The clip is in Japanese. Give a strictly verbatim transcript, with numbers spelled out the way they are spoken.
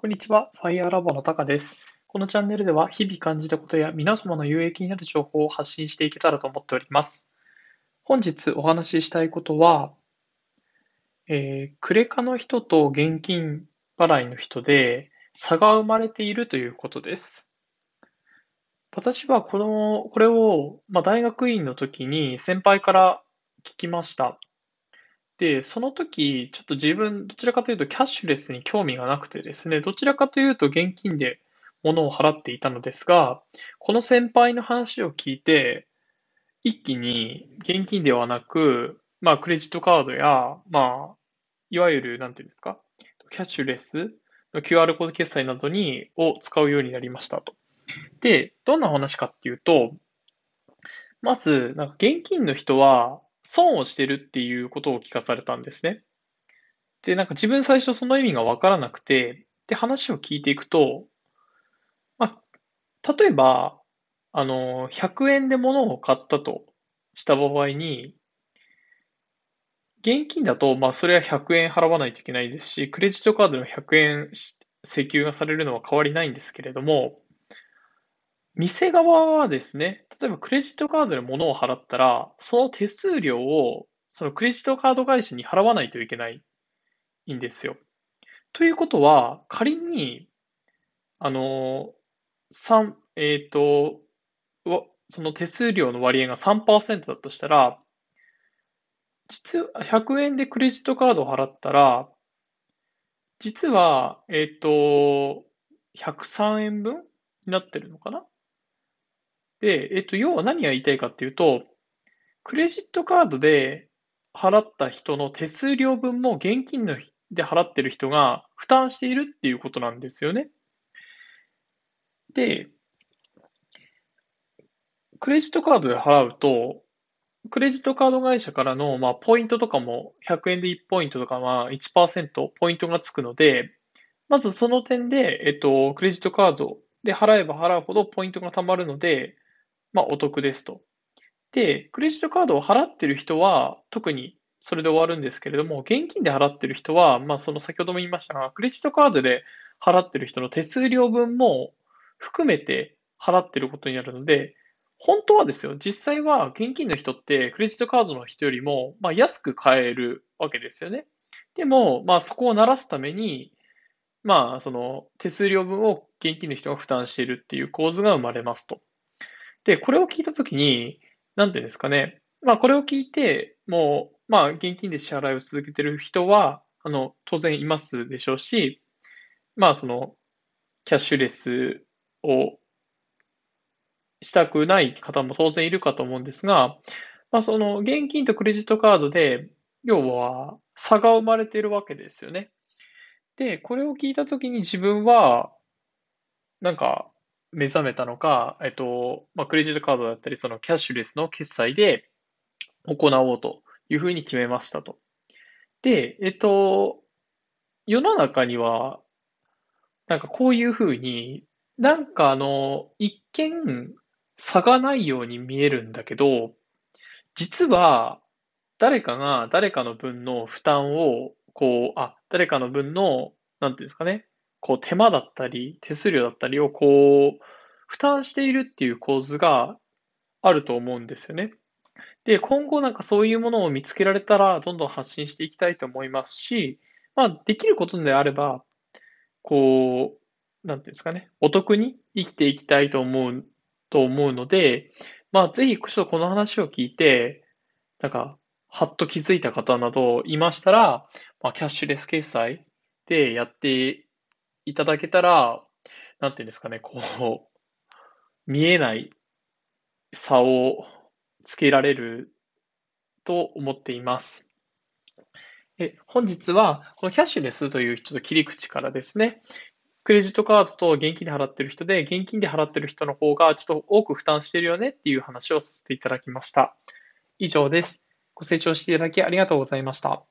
こんにちは、ファイアーラボのタカです。このチャンネルでは日々感じたことや皆様の有益になる情報を発信していけたらと思っております。本日お話ししたいことは、えー、クレカの人と現金払いの人で差が生まれているということです。私はこの、これを、まあ、大学院の時に先輩から聞きました。で、その時、ちょっと自分、どちらかというとキャッシュレスに興味がなくてですね、どちらかというと現金で物を払っていたのですが、この先輩の話を聞いて、一気に現金ではなく、まあ、クレジットカードや、まあ、いわゆる、なんていうんですか、キャッシュレスの キューアール コード決済などに、を使うようになりましたと。で、どんな話かっていうと、まず、なんか現金の人は、損をしてるっていうことを聞かされたんですね。で、なんか自分最初その意味がわからなくて、で、話を聞いていくと、まあ、例えば、あの、ひゃくえんで物を買ったとした場合に、現金だと、まあ、それはひゃくえん払わないといけないですし、クレジットカードのひゃくえん請求がされるのは変わりないんですけれども、店側はですね、例えばクレジットカードで物を払ったら、その手数料をそのクレジットカード会社に払わないといけないんですよ。ということは、仮に、あの、3、えっと、その手数料の割合が さんパーセント だとしたら、実はひゃくえんでクレジットカードを払ったら、実は、えっと、ひゃくさんえんぶんになってるのかな。で、えっと、要は何が言いたいかっていうと、クレジットカードで払った人の手数料分も現金ので払ってる人が負担しているっていうことなんですよね。で、クレジットカードで払うと、クレジットカード会社からの、まあ、ポイントとかもひゃくえんでいちポイントとか、まあ、いちパーセント ポイントがつくので、まずその点で、えっと、クレジットカードで払えば払うほどポイントが貯まるので、まあ、お得ですと。で、クレジットカードを払ってる人は、特にそれで終わるんですけれども、現金で払ってる人は、まあ、その先ほども言いましたが、クレジットカードで払ってる人の手数料分も含めて払ってることになるので、本当はですよ、実際は現金の人って、クレジットカードの人よりも、まあ、安く買えるわけですよね。でも、まあ、そこを慣らすために、まあ、その手数料分を現金の人が負担しているっていう構図が生まれますと。で、これを聞いたときに、なんていうんですかね。まあ、これを聞いて、もう、まあ、現金で支払いを続けている人は、あの、当然いますでしょうし、まあ、その、キャッシュレスをしたくない方も当然いるかと思うんですが、まあ、その、現金とクレジットカードで、要は、差が生まれているわけですよね。で、これを聞いたときに自分は、なんか、目覚めたのか、えっと、まあ、クレジットカードだったり、そのキャッシュレスの決済で行おうというふうに決めましたと。で、えっと、世の中には、なんかこういうふうに、なんかあの、一見差がないように見えるんだけど、実は、誰かが誰かの分の負担を、こう、あ、誰かの分の、なんていうんですかね、こう手間だったり、手数料だったりをこう、負担しているっていう構図があると思うんですよね。で、今後なんかそういうものを見つけられたら、どんどん発信していきたいと思いますし、まあ、できることであれば、こう、なんていうんですかね、お得に生きていきたいと思う、と思うので、まあ、ぜひ、ちょっとこの話を聞いて、なんか、はっと気づいた方などいましたら、まあ、キャッシュレス決済でやっていただけたら、なんていうんですかね、こう、見えない差をつけられると思っています。え、本日は、このキャッシュレスというちょっと切り口からですね、クレジットカードと現金で払ってる人で、現金で払ってる人の方がちょっと多く負担してるよねっていう話をさせていただきました。以上です。ご清聴していただきありがとうございました。